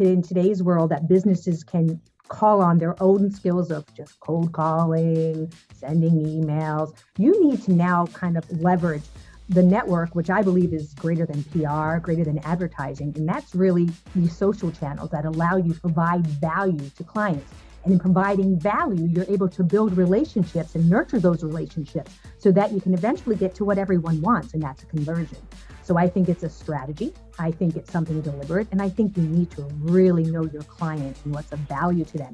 in today's world that businesses can call on their own skills of just cold calling, sending emails. You need to now kind of leverage the network, which I believe is greater than PR, greater than advertising. And that's really these social channels that allow you to provide value to clients. And in providing value, you're able to build relationships and nurture those relationships so that you can eventually get to what everyone wants, and that's a conversion. So I think it's a strategy. I think it's something deliberate. And I think you need to really know your client and what's of value to them.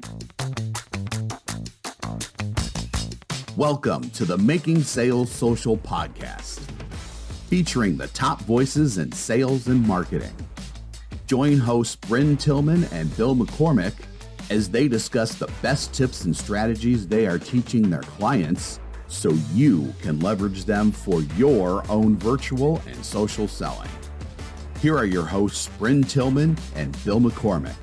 Welcome to the Making Sales Social Podcast, featuring the top voices in sales and marketing. Join hosts Bryn Tillman and Bill McCormick as they discuss the best tips and strategies they are teaching their clients so you can leverage them for your own virtual and social selling. Here are your hosts, Bryn Tillman and Bill McCormick.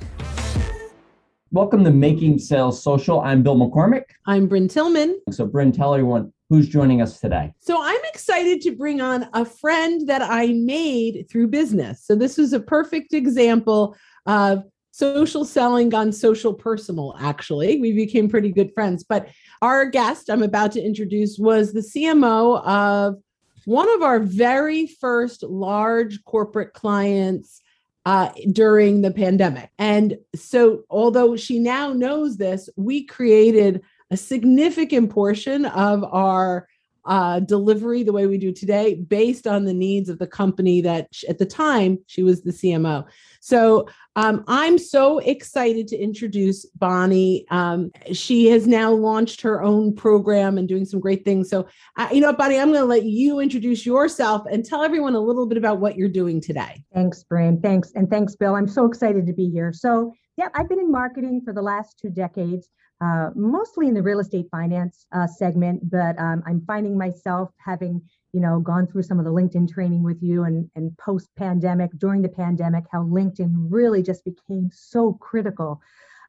Welcome to Making Sales Social. I'm Bill McCormick. I'm Bryn Tillman. So Bryn, tell everyone who's joining us today. So I'm excited to bring on a friend that I made through business. So this was a perfect example of social selling gone social personal, actually. We became pretty good friends. But our guest I'm about to introduce was the CMO of one of our very first large corporate clients during the pandemic. And so although she now knows this, we created a significant portion of our delivery, the way we do today, based on the needs of the company that at the time she was the CMO. So I'm so excited to introduce Bonnie. She has now launched her own program and doing some great things. So, you know, Bonnie, I'm going to let you introduce yourself and tell everyone a little bit about what you're doing today. Thanks, Bryn. Thanks. And thanks, Bill. I'm so excited to be here. So, yeah, I've been in marketing for the last 2 decades. Mostly in the real estate finance segment, but I'm finding myself having, you know, gone through some of the LinkedIn training with you and post-pandemic, during the pandemic, how LinkedIn really just became so critical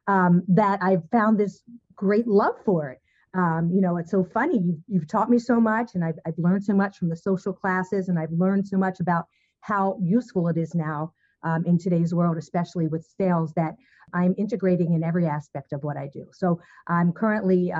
that I've found this great love for it. You know, it's so funny. You've taught me so much, and I've learned so much from the social classes, and I've learned so much about how useful it is now in today's world, especially with sales, that I'm integrating in every aspect of what I do. So I'm currently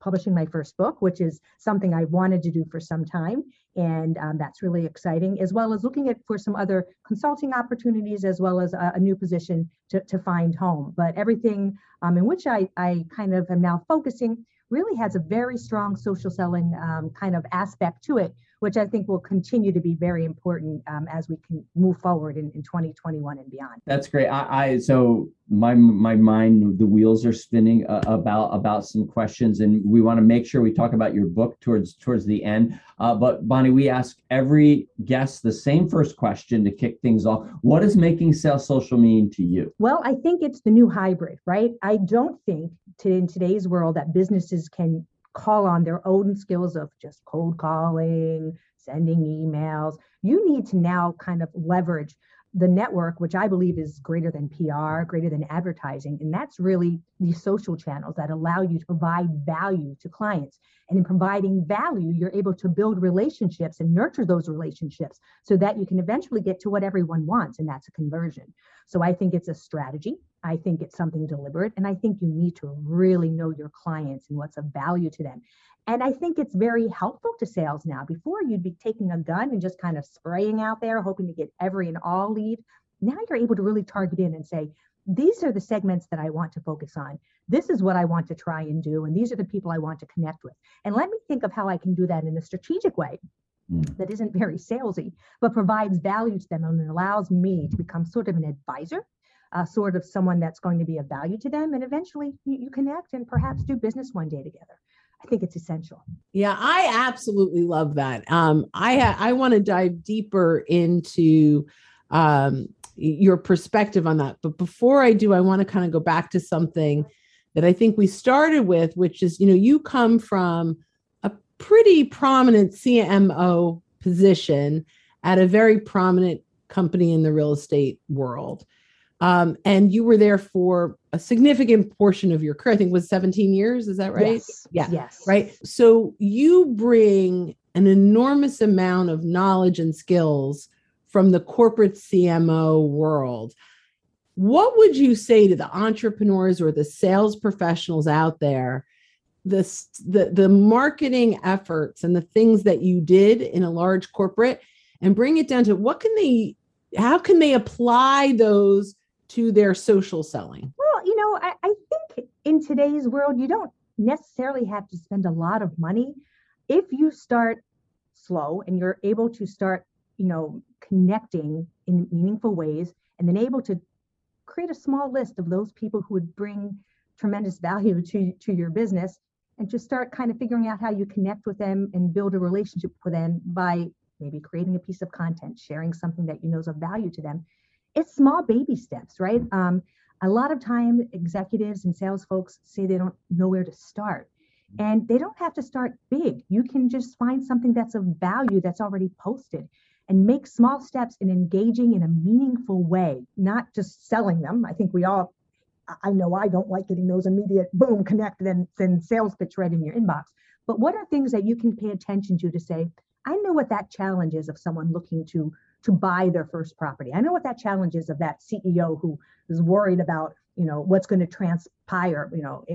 publishing my first book, which is something I wanted to do for some time. And that's really exciting, as well as looking at for some other consulting opportunities, as well as a new position to find home. But everything in which I kind of am now focusing really has a very strong social selling kind of aspect to it, which I think will continue to be very important as we can move forward in 2021 and beyond. That's great. So my mind, the wheels are spinning about some questions, and we want to make sure we talk about your book towards the end. But Bonnie, we ask every guest the same first question to kick things off. What does Making Sales Social mean to you? Well, I think it's the new hybrid, right? I don't think in today's world that businesses can call on their own skills of just cold calling, sending emails. You need to now kind of leverage the network, which I believe is greater than PR, greater than advertising. And that's really these social channels that allow you to provide value to clients. And in providing value, you're able to build relationships and nurture those relationships so that you can eventually get to what everyone wants, and that's a conversion. So I think it's a strategy. I think it's something deliberate, and I think you need to really know your clients and what's of value to them. And I think it's very helpful to sales now. Before, you'd be taking a gun and just kind of spraying out there, hoping to get every and all lead. Now you're able to really target in and say, these are the segments that I want to focus on. This is what I want to try and do, and these are the people I want to connect with. And let me think of how I can do that in a strategic way that isn't very salesy, but provides value to them and allows me to become sort of an advisor, sort of someone that's going to be of value to them, and eventually you connect and perhaps do business one day together. I think it's essential. Yeah, I absolutely love that. I want to dive deeper into your perspective on that. But before I do, I want to kind of go back to something that I think we started with, which is, you know, you come from a pretty prominent CMO position at a very prominent company in the real estate world. And you were there for a significant portion of your career. I think it was 17 years. Is that right? Yes. Yeah. Yes. Right. So you bring an enormous amount of knowledge and skills from the corporate CMO world. What would you say to the entrepreneurs or the sales professionals out there, the marketing efforts and the things that you did in a large corporate, and bring it down to how can they apply those to their social selling? Well, I think in today's world, you don't necessarily have to spend a lot of money. If you start slow and you're able to start, connecting in meaningful ways, and then able to create a small list of those people who would bring tremendous value to your business, and just start kind of figuring out how you connect with them and build a relationship with them by maybe creating a piece of content, sharing something that you know is of value to them. It's small baby steps, right? A lot of time, executives and sales folks say they don't know where to start, and they don't have to start big. You can just find something that's of value that's already posted, and make small steps in engaging in a meaningful way, not just selling them. I think I know I don't like getting those immediate boom, connect, then sales pitch right in your inbox. But what are things that you can pay attention to say, I know what that challenge is of someone looking to buy their first property. I know what that challenge is of that CEO who is worried about, what's going to transpire,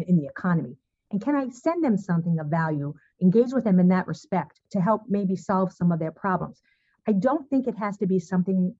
in the economy. And can I send them something of value, engage with them in that respect to help maybe solve some of their problems? I don't think it has to be something,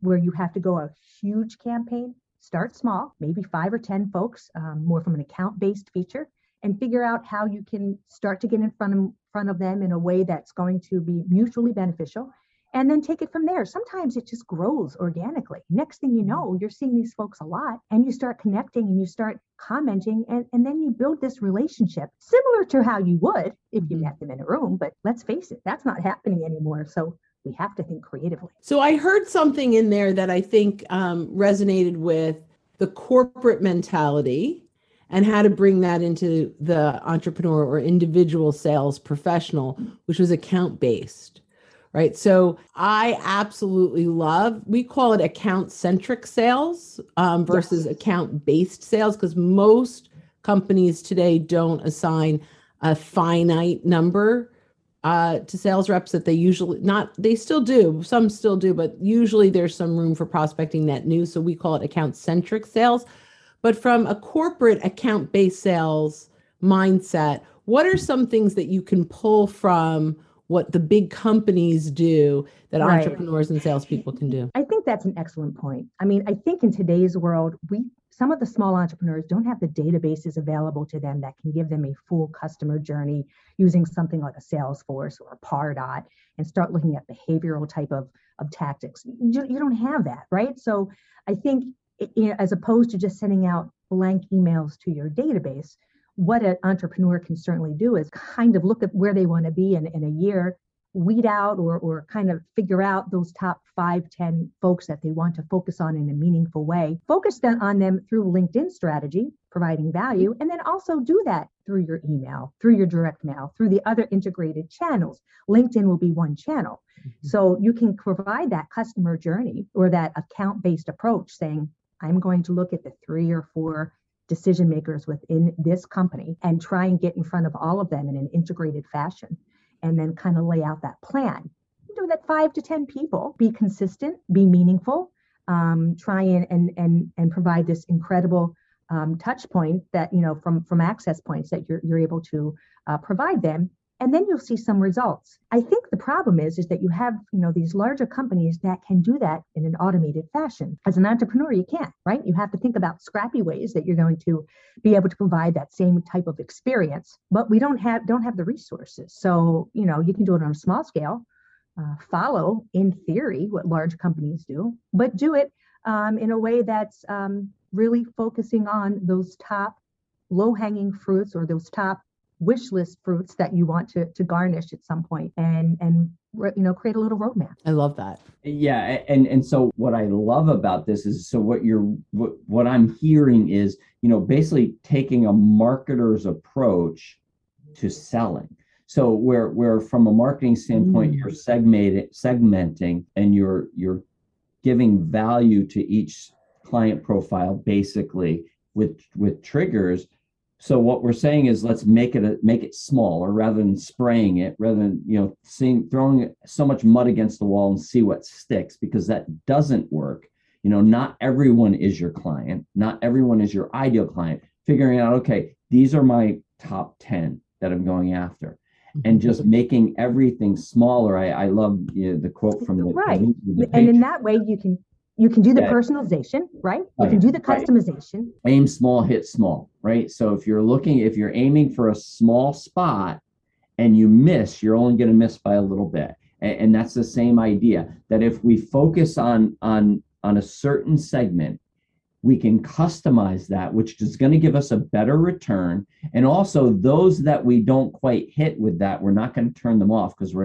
where you have to go a huge campaign. Start small, maybe 5 or 10 folks, more from an account-based feature, and figure out how you can start to get in front of them in a way that's going to be mutually beneficial, and then take it from there. Sometimes it just grows organically. Next thing you know, you're seeing these folks a lot, and you start connecting and you start commenting, and then you build this relationship similar to how you would if you met them in a room. But let's face it, that's not happening anymore. So we have to think creatively. So I heard something in there that I think resonated with the corporate mentality and how to bring that into the entrepreneur or individual sales professional, which was account-based, right? So I absolutely love, we call it account-centric sales versus account-based sales, because most companies today don't assign a finite number to sales reps that they usually not, they still do, some still do, but usually there's some room for prospecting net new. So we call it account-centric sales. But from a corporate account-based sales mindset, what are some things that you can pull from what the big companies do that entrepreneurs and salespeople can do? I think that's an excellent point. I mean, I think in today's world, some of the small entrepreneurs don't have the databases available to them that can give them a full customer journey using something like a Salesforce or a Pardot, and start looking at behavioral type of tactics. You don't have that, right? So I think as opposed to just sending out blank emails to your database, what an entrepreneur can certainly do is kind of look at where they want to be in a year, weed out or kind of figure out those top 5-10 folks that they want to focus on in a meaningful way. Focus then on them through LinkedIn strategy, providing value, and then also do that through your email, through your direct mail, through the other integrated channels. LinkedIn will be one channel. Mm-hmm. So you can provide that customer journey or that account-based approach saying, I'm going to look at the 3 or 4 decision makers within this company and try and get in front of all of them in an integrated fashion, and then kind of lay out that plan. Do that 5 to 10 people, be consistent, be meaningful, try and provide this incredible touch point that, from access points that you're able to provide them. And then you'll see some results. I think the problem is that you have, these larger companies that can do that in an automated fashion. As an entrepreneur, you can't, right? You have to think about scrappy ways that you're going to be able to provide that same type of experience, but we don't have the resources. So, you can do it on a small scale, follow in theory what large companies do, but do it in a way that's really focusing on those top low-hanging fruits or those top wish list fruits that you want to garnish at some point, and create a little roadmap. I love that. Yeah, and so what I love about this is, so what I'm hearing is, basically taking a marketer's approach to selling. So where from a marketing standpoint, you're segmenting and you're giving value to each client profile basically with triggers. So what we're saying is, let's make it smaller rather than spraying it, rather than throwing so much mud against the wall and see what sticks, because that doesn't work. You know, not everyone is your client. Not everyone is your ideal client. Figuring out, okay, these are my top 10 that I'm going after. And just making everything smaller. I love the quote from the right. And in that way, you can do the personalization, right? You can do the customization. Aim small, hit small, right? So if you're aiming for a small spot and you miss, you're only going to miss by a little bit. And that's the same idea, that if we focus on a certain segment, we can customize that, which is going to give us a better return. And also those that we don't quite hit with that, we're not going to turn them off because we're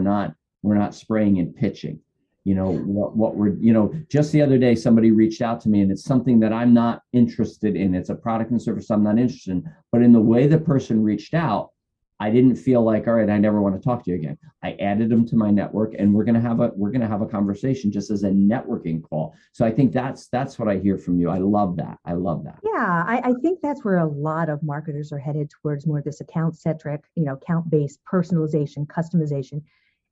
not spraying and pitching. You know, what we're, you know, just the other day, somebody reached out to me and it's something that I'm not interested in. It's a product and service I'm not interested in, but in the way the person reached out, I didn't feel like, all right, I never want to talk to you again. I added them to my network, and we're gonna have a conversation just as a networking call. So I think that's what I hear from you. I love that. I love that. Yeah, I think that's where a lot of marketers are headed towards, more this account-centric, you know, account-based personalization, customization.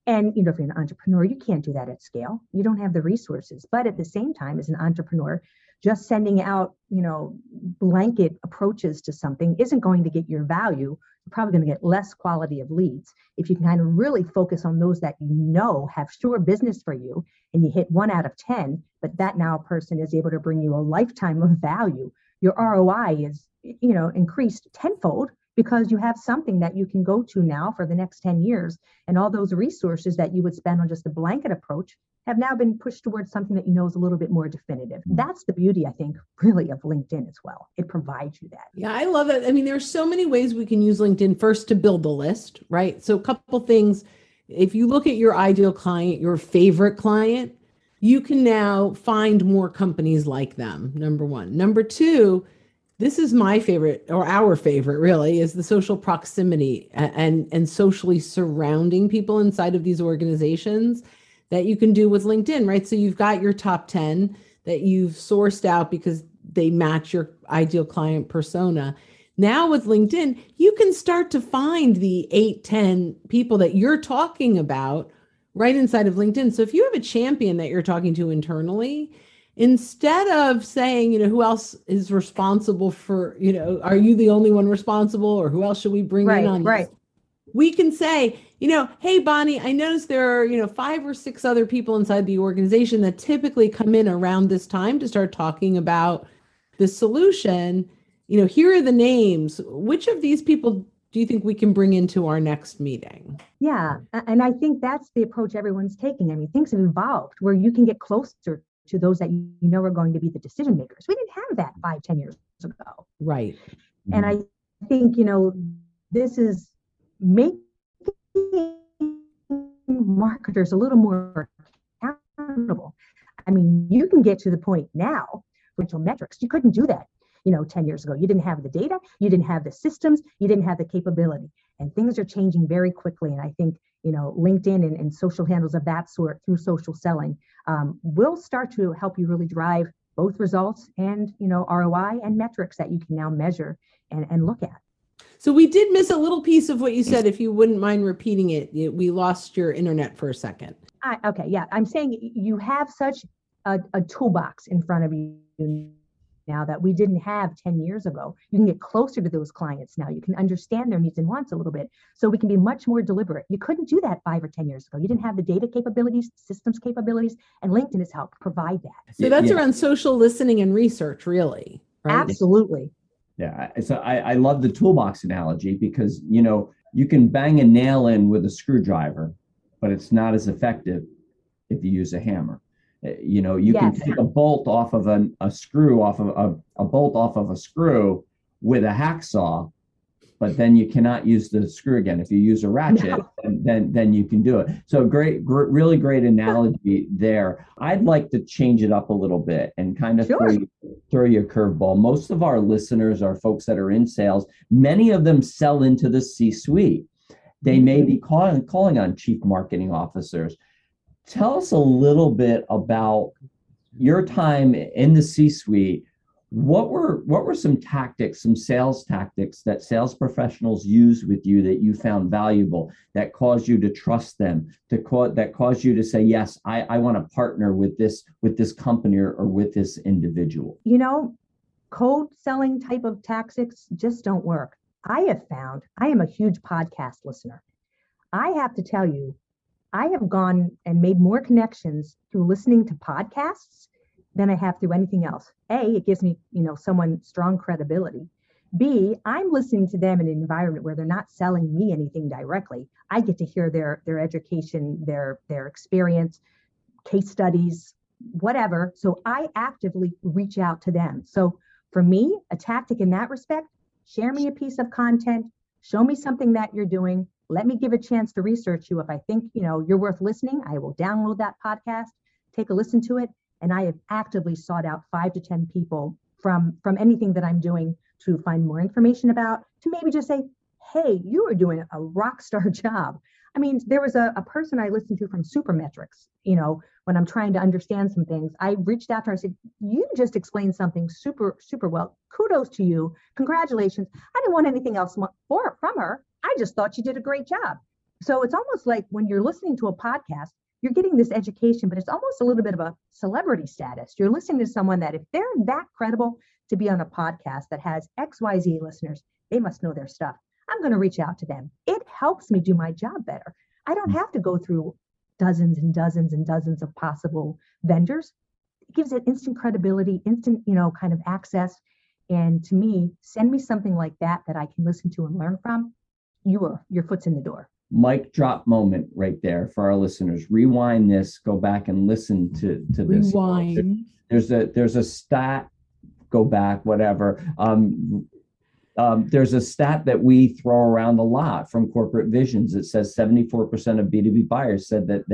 And you know, if you're an entrepreneur, you can't do that at scale. You don't have the resources. But at the same time, as an entrepreneur, just sending out, you know, blanket approaches to something isn't going to get your value. You're probably going to get less quality of leads. If you can kind of really focus on those that you know have sure business for you, and you hit 1 out of 10, but that now person is able to bring you a lifetime of value, your ROI is, you know, increased tenfold, because you have something that you can go to now for the next 10 years. And all those resources that you would spend on just a blanket approach have now been pushed towards something that you know is a little bit more definitive. That's the beauty, I think, really of LinkedIn as well. It provides you that. Yeah, I love it. I mean, there are so many ways we can use LinkedIn. First, to build the list, right? So a couple things. If you look at your ideal client, your favorite client, you can now find more companies like them, number one. Number two, this is my favorite, or our favorite really, is the social proximity and socially surrounding people inside of these organizations that you can do with LinkedIn, right? So you've got your top 10 that you've sourced out because they match your ideal client persona. Now with LinkedIn, you can start to find the 8, 10 people that you're talking about right inside of LinkedIn. So if you have a champion that you're talking to internally, instead of saying, you know, who else is responsible for, you know, are you the only one responsible, or who else should we bring in on this? We can say, you know, hey, Bonnie, I noticed there are, you know, 5 or 6 other people inside the organization that typically come in around this time to start talking about the solution. You know, here are the names. Which of these people do you think we can bring into our next meeting? Yeah. And I think that's the approach everyone's taking. I mean, things have evolved where you can get closer to those that you know are going to be the decision makers. We didn't have that 5, 10 years ago. Right. And I think, you know, this is making marketers a little more accountable. I mean, you can get to the point now, virtual metrics, you couldn't do that, you know, 10 years ago. You didn't have the data, you didn't have the systems, you didn't have the capability. And things are changing very quickly. And I think, you know, LinkedIn and social handles of that sort through social selling will start to help you really drive both results and, you know, ROI and metrics that you can now measure and look at. So we did miss a little piece of what you said. If you wouldn't mind repeating it, we lost your internet for a second. Okay. Yeah. I'm saying you have such a toolbox in front of you now that we didn't have 10 years ago. You can get closer to those clients now. You can understand their needs and wants a little bit. So we can be much more deliberate. You couldn't do that 5 or 10 years ago. You didn't have the data capabilities, systems capabilities, and LinkedIn has helped provide that. So that's around social listening and research, really. Right? Absolutely. Yeah. So I love the toolbox analogy because, you know, you can bang a nail in with a screwdriver, but it's not as effective if you use a hammer. You know, you can take a bolt off of a bolt off of a screw with a hacksaw, but then you cannot use the screw again. If you use a ratchet, then you can do it. So really great analogy there. I'd like to change it up a little bit and kind of throw you a curveball. Most of our listeners are folks that are in sales. Many of them sell into the C-suite. They may be calling on chief marketing officers. Tell us a little bit about your time in the C-suite. What were some tactics, some sales tactics that sales professionals used with you that you found valuable, that caused you to trust them, that caused you to say, yes, I want to partner with this company or with this individual? You know, cold selling type of tactics just don't work. I have found, I am a huge podcast listener. I have to tell you, I have gone and made more connections through listening to podcasts than I have through anything else. A, it gives me, someone strong credibility. B, I'm listening to them in an environment where they're not selling me anything directly. I get to hear their education, their experience, case studies, whatever. So I actively reach out to them. So for me, a tactic in that respect, share me a piece of content, show me something that you're doing. Let me give a chance to research you. If I think, you're worth listening, I will download that podcast, take a listen to it. And I have actively sought out 5 to 10 people from anything that I'm doing to find more information about, to maybe just say, hey, you are doing a rock star job. I mean, there was a person I listened to from Supermetrics, when I'm trying to understand some things. I reached out to her and said, you just explained something super, super well. Kudos to you. Congratulations. I didn't want anything else from her. I just thought you did a great job. So it's almost like when you're listening to a podcast, you're getting this education, but it's almost a little bit of a celebrity status. You're listening to someone that if they're that credible to be on a podcast that has XYZ listeners, they must know their stuff. I'm going to reach out to them. It helps me do my job better. I don't have to go through dozens and dozens and dozens of possible vendors. It gives it instant credibility, instant, kind of access. And to me, send me something like that I can listen to and learn from. Your foot's in the door. Mic drop moment right there for our listeners. Rewind this, go back and listen to this. Rewind. There's a stat, go back, whatever. There's a stat that we throw around a lot from Corporate Visions. It says 74% of B2B buyers said that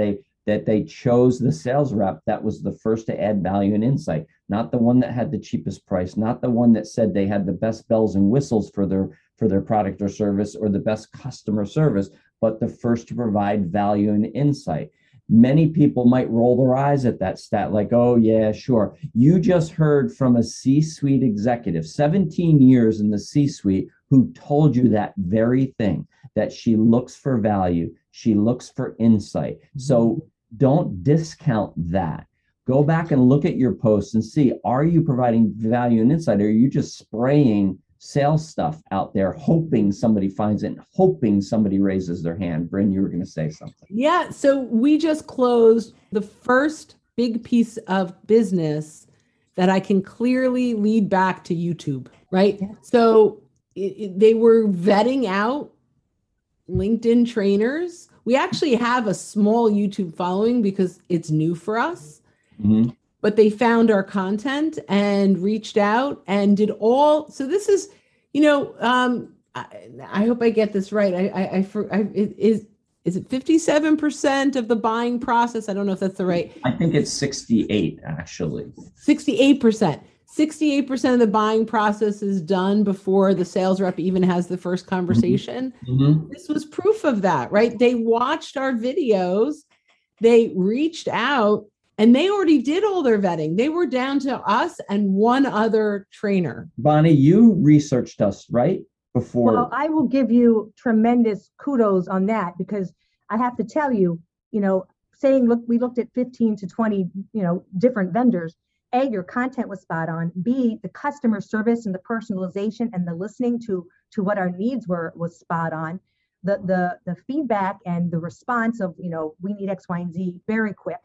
they chose the sales rep that was the first to add value and insight, not the one that had the cheapest price, not the one that said they had the best bells and whistles for their product or service or the best customer service, but the first to provide value and insight. Many people might roll their eyes at that stat like, oh yeah, sure. You just heard from a C-suite executive, 17 years in the C-suite, who told you that very thing, that she looks for value, she looks for insight. So don't discount that. Go back and look at your posts and see, are you providing value and insight? Or are you just spraying sales stuff out there, hoping somebody finds it and hoping somebody raises their hand? Bryn, you were going to say something. Yeah. So we just closed the first big piece of business that I can clearly lead back to YouTube, right? Yeah. So they were vetting out LinkedIn trainers. We actually have a small YouTube following because it's new for us. Mm-hmm. But they found our content and reached out and did all. So this is, I hope I get this right. Is it 57% of the buying process? I don't know if that's the right. I think it's 68 actually. 68%. 68% of the buying process is done before the sales rep even has the first conversation. Mm-hmm. This was proof of that, right? They watched our videos. They reached out. And they already did all their vetting. They were down to us and one other trainer. Bonnie, you researched us, right? Before. Well, I will give you tremendous kudos on that, because I have to tell you, saying, look, we looked at 15 to 20, different vendors. A, your content was spot on. B, the customer service and the personalization and the listening to what our needs were was spot on. The feedback and the response of, we need X, Y, and Z very quick.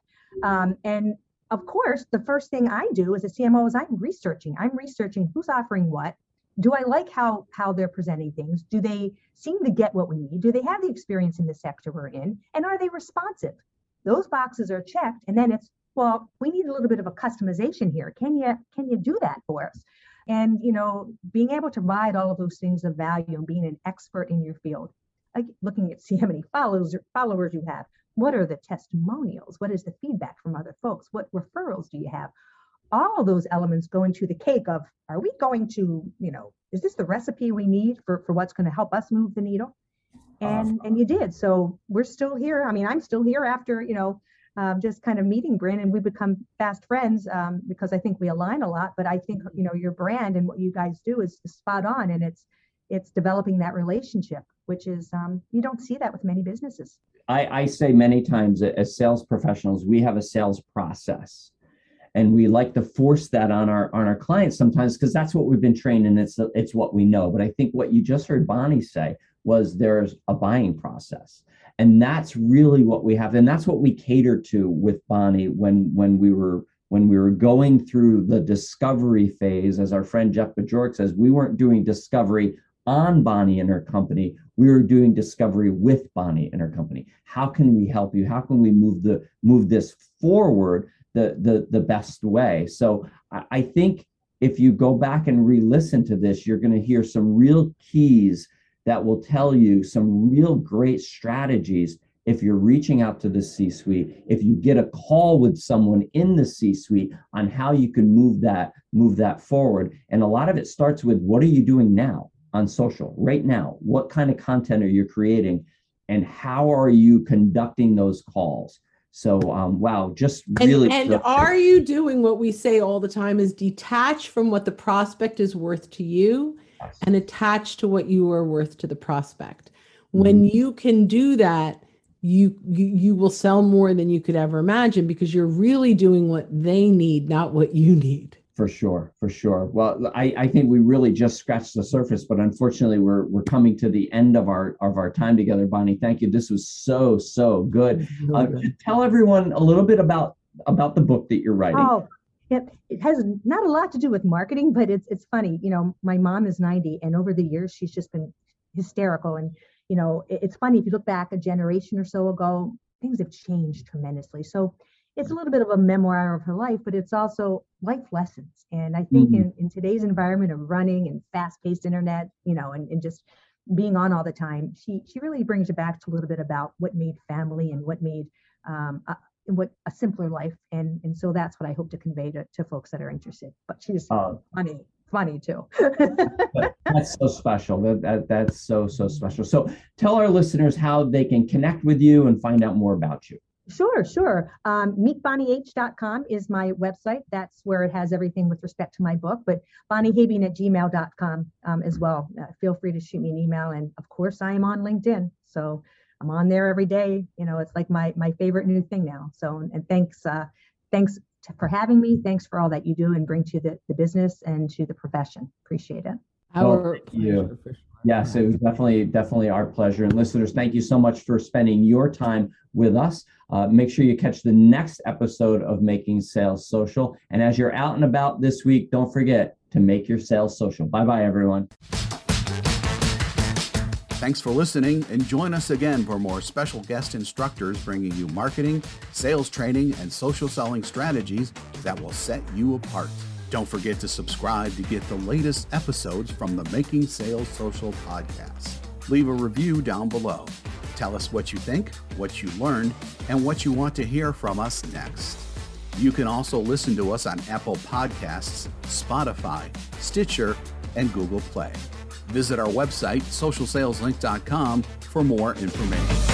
And of course, the first thing I do as a CMO is I'm researching who's offering what. Do I like how they're presenting things? Do they seem to get what we need? Do they have the experience in the sector we're in? And are they responsive? Those boxes are checked. And then it's, well, we need a little bit of a customization here. Can you do that for us? And, being able to provide all of those things of value and being an expert in your field, like looking at see how many followers you have. What are the testimonials? What is the feedback from other folks? What referrals do you have? All of those elements go into the cake of, are we going to, is this the recipe we need for what's going to help us move the needle? And you did. So we're still here. I mean, I'm still here after, just kind of meeting Bryn, and we become fast friends because I think we align a lot. But I think, you know, your brand and what you guys do is spot on, and it's developing that relationship, which is you don't see that with many businesses. I say many times as sales professionals, we have a sales process, and we like to force that on our clients sometimes because that's what we've been trained, and it's what we know. But I think what you just heard Bonnie say was there's a buying process. And that's really what we have. And that's what we catered to with Bonnie when we were going through the discovery phase. As our friend Jeff Bajorik says, we weren't doing discovery on Bonnie and her company. We were doing discovery with Bonnie and her company. How can we help you? How can we move this forward the best way? So I think if you go back and re-listen to this, you're going to hear some real keys that will tell you some real great strategies if you're reaching out to the C-suite, if you get a call with someone in the C-suite, on how you can move that forward. And a lot of it starts with, what are you doing now on social right now? What kind of content are you creating, and how are you conducting those calls? So, wow, just really. And are you doing what we say all the time is detach from what the prospect is worth to you and attach to what you are worth to the prospect. When you can do that, you will sell more than you could ever imagine, because you're really doing what they need, not what you need. For sure, for sure. Well, I think we really just scratched the surface, but unfortunately we're coming to the end of our time together. Bonnie, thank you. This was so good. Tell everyone a little bit about the book that you're writing. Oh. It has not a lot to do with marketing, but it's funny. You know, my mom is 90, and over the years, she's just been hysterical. And, you know, it's funny, if you look back a generation or so ago, things have changed tremendously. So it's a little bit of a memoir of her life, but it's also life lessons. And I think in today's environment of running and fast-paced internet, you know, and just being on all the time, she really brings you back to a little bit about what made family and what made a simpler life, and so that's what I hope to convey to folks that are interested. But she's funny too. That's so special. That's so special. So tell our listeners how they can connect with you and find out more about you. Sure. MeetBonnieH.com is my website. That's where it has everything with respect to my book, but BonnieHabing@gmail.com as well. Feel free to shoot me an email, and of course I am on LinkedIn. So I'm on there every day. You know, it's like my favorite new thing now. So, and thanks for having me. Thanks for all that you do and bring to the business and to the profession. Appreciate it. Our pleasure. Yes, it was definitely our pleasure. And listeners, thank you so much for spending your time with us. Make sure you catch the next episode of Making Sales Social. And as you're out and about this week, don't forget to make your sales social. Bye-bye, everyone. Thanks for listening, and join us again for more special guest instructors bringing you marketing, sales training, and social selling strategies that will set you apart. Don't forget to subscribe to get the latest episodes from the Making Sales Social podcast. Leave a review down below. Tell us what you think, what you learned, and what you want to hear from us next. You can also listen to us on Apple Podcasts, Spotify, Stitcher, and Google Play. Visit our website, socialsaleslink.com, for more information.